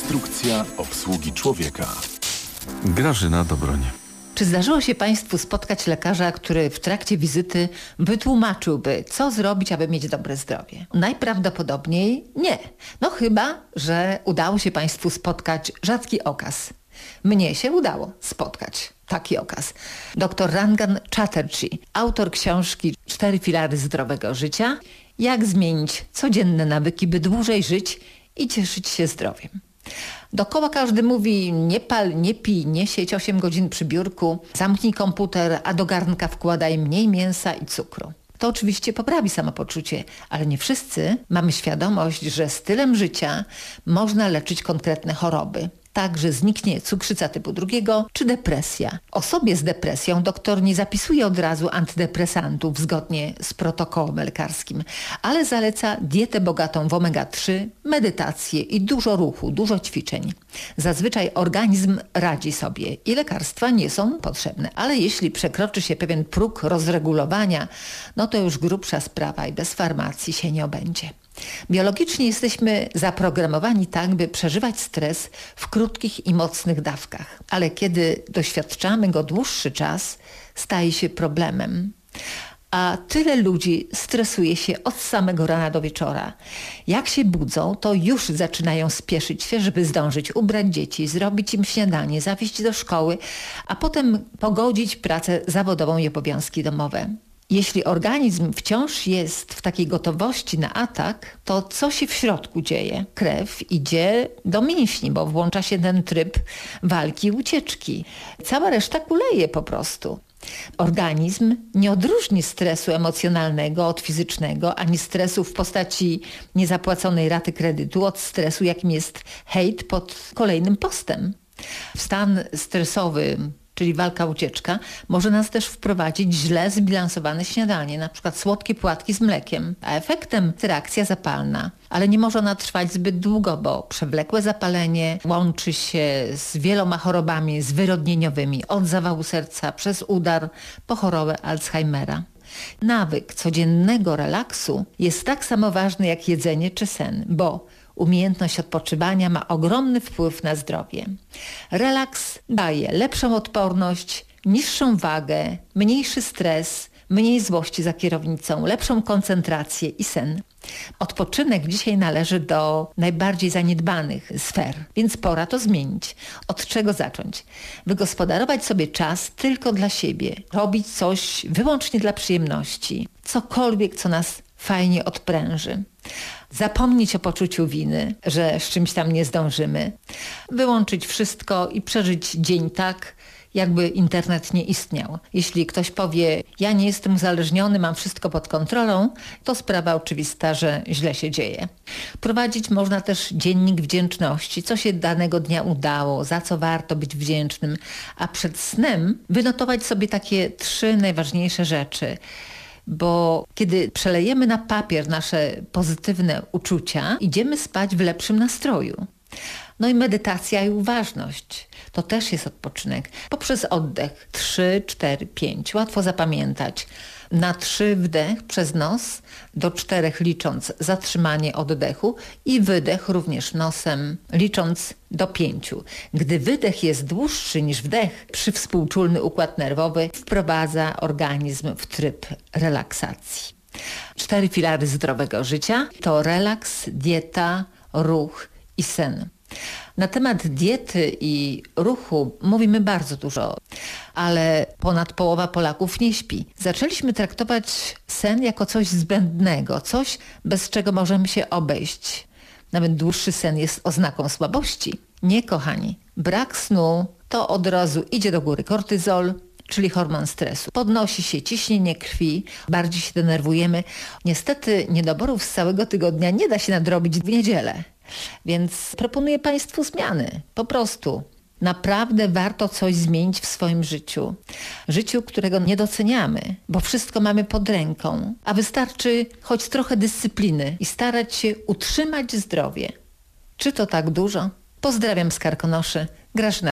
Instrukcja obsługi człowieka. Grażyna Dobroń. Czy zdarzyło się Państwu spotkać lekarza, który w trakcie wizyty wytłumaczyłby, co zrobić, aby mieć dobre zdrowie? Najprawdopodobniej nie. No chyba, że udało się Państwu spotkać rzadki okaz. Mnie się udało spotkać taki okaz. Dr Rangan Chatterjee, autor książki Cztery filary zdrowego życia. Jak zmienić codzienne nawyki, by dłużej żyć i cieszyć się zdrowiem. Dokoła każdy mówi: nie pal, nie pij, nie siedź 8 godzin przy biurku, zamknij komputer, a do garnka wkładaj mniej mięsa i cukru. To oczywiście poprawi samopoczucie, ale nie wszyscy mamy świadomość, że stylem życia można leczyć konkretne choroby. Także zniknie cukrzyca typu 2 czy depresja. Osobie z depresją doktor nie zapisuje od razu antydepresantów zgodnie z protokołem lekarskim, ale zaleca dietę bogatą w omega-3, medytację i dużo ruchu, dużo ćwiczeń. Zazwyczaj organizm radzi sobie i lekarstwa nie są potrzebne, ale jeśli przekroczy się pewien próg rozregulowania, no to już grubsza sprawa i bez farmacji się nie obędzie. Biologicznie jesteśmy zaprogramowani tak, by przeżywać stres w krótkich i mocnych dawkach, ale kiedy doświadczamy go dłuższy czas, staje się problemem. A tyle ludzi stresuje się od samego rana do wieczora. Jak się budzą, to już zaczynają spieszyć się, żeby zdążyć ubrać dzieci, zrobić im śniadanie, zawieźć do szkoły, a potem pogodzić pracę zawodową i obowiązki domowe. Jeśli organizm wciąż jest w takiej gotowości na atak, to co się w środku dzieje? Krew idzie do mięśni, bo włącza się ten tryb walki i ucieczki. Cała reszta kuleje po prostu. Organizm nie odróżni stresu emocjonalnego od fizycznego, ani stresu w postaci niezapłaconej raty kredytu od stresu, jakim jest hejt pod kolejnym postem. W stan stresowy, czyli walka, ucieczka, może nas też wprowadzić źle zbilansowane śniadanie, na przykład słodkie płatki z mlekiem, a efektem reakcja zapalna. Ale nie może ona trwać zbyt długo, bo przewlekłe zapalenie łączy się z wieloma chorobami zwyrodnieniowymi, od zawału serca przez udar po chorobę Alzheimera. Nawyk codziennego relaksu jest tak samo ważny jak jedzenie czy sen, bo umiejętność odpoczywania ma ogromny wpływ na zdrowie. Relaks daje lepszą odporność, niższą wagę, mniejszy stres, mniej złości za kierownicą, lepszą koncentrację i sen. Odpoczynek dzisiaj należy do najbardziej zaniedbanych sfer, więc pora to zmienić. Od czego zacząć? Wygospodarować sobie czas tylko dla siebie, robić coś wyłącznie dla przyjemności, cokolwiek, co nas fajnie odpręży. Zapomnieć o poczuciu winy, że z czymś tam nie zdążymy. Wyłączyć wszystko i przeżyć dzień tak, jakby internet nie istniał. Jeśli ktoś powie: ja nie jestem uzależniony, mam wszystko pod kontrolą, to sprawa oczywista, że źle się dzieje. Prowadzić można też dziennik wdzięczności, co się danego dnia udało, za co warto być wdzięcznym, a przed snem wynotować sobie takie 3 najważniejsze rzeczy. Bo kiedy przelejemy na papier nasze pozytywne uczucia, idziemy spać w lepszym nastroju. No i medytacja i uważność. To też jest odpoczynek. Poprzez oddech 3, 4, 5. Łatwo zapamiętać. Na 3 wdech przez nos, do 4 licząc zatrzymanie oddechu i wydech również nosem, licząc do 5. Gdy wydech jest dłuższy niż wdech, przywspółczulny układ nerwowy wprowadza organizm w tryb relaksacji. 4 filary zdrowego życia to relaks, dieta, ruch i sen. Na temat diety i ruchu mówimy bardzo dużo, ale ponad połowa Polaków nie śpi. Zaczęliśmy traktować sen jako coś zbędnego, coś, bez czego możemy się obejść. Nawet dłuższy sen jest oznaką słabości. Nie, kochani, brak snu to od razu idzie do góry kortyzol, czyli hormon stresu. Podnosi się ciśnienie krwi, bardziej się denerwujemy. Niestety niedoborów z całego tygodnia nie da się nadrobić w niedzielę. Więc proponuję Państwu zmiany. Po prostu naprawdę warto coś zmienić w swoim życiu. Życiu, którego nie doceniamy, bo wszystko mamy pod ręką, a wystarczy choć trochę dyscypliny i starać się utrzymać zdrowie. Czy to tak dużo? Pozdrawiam z Karkonoszy. Grażyna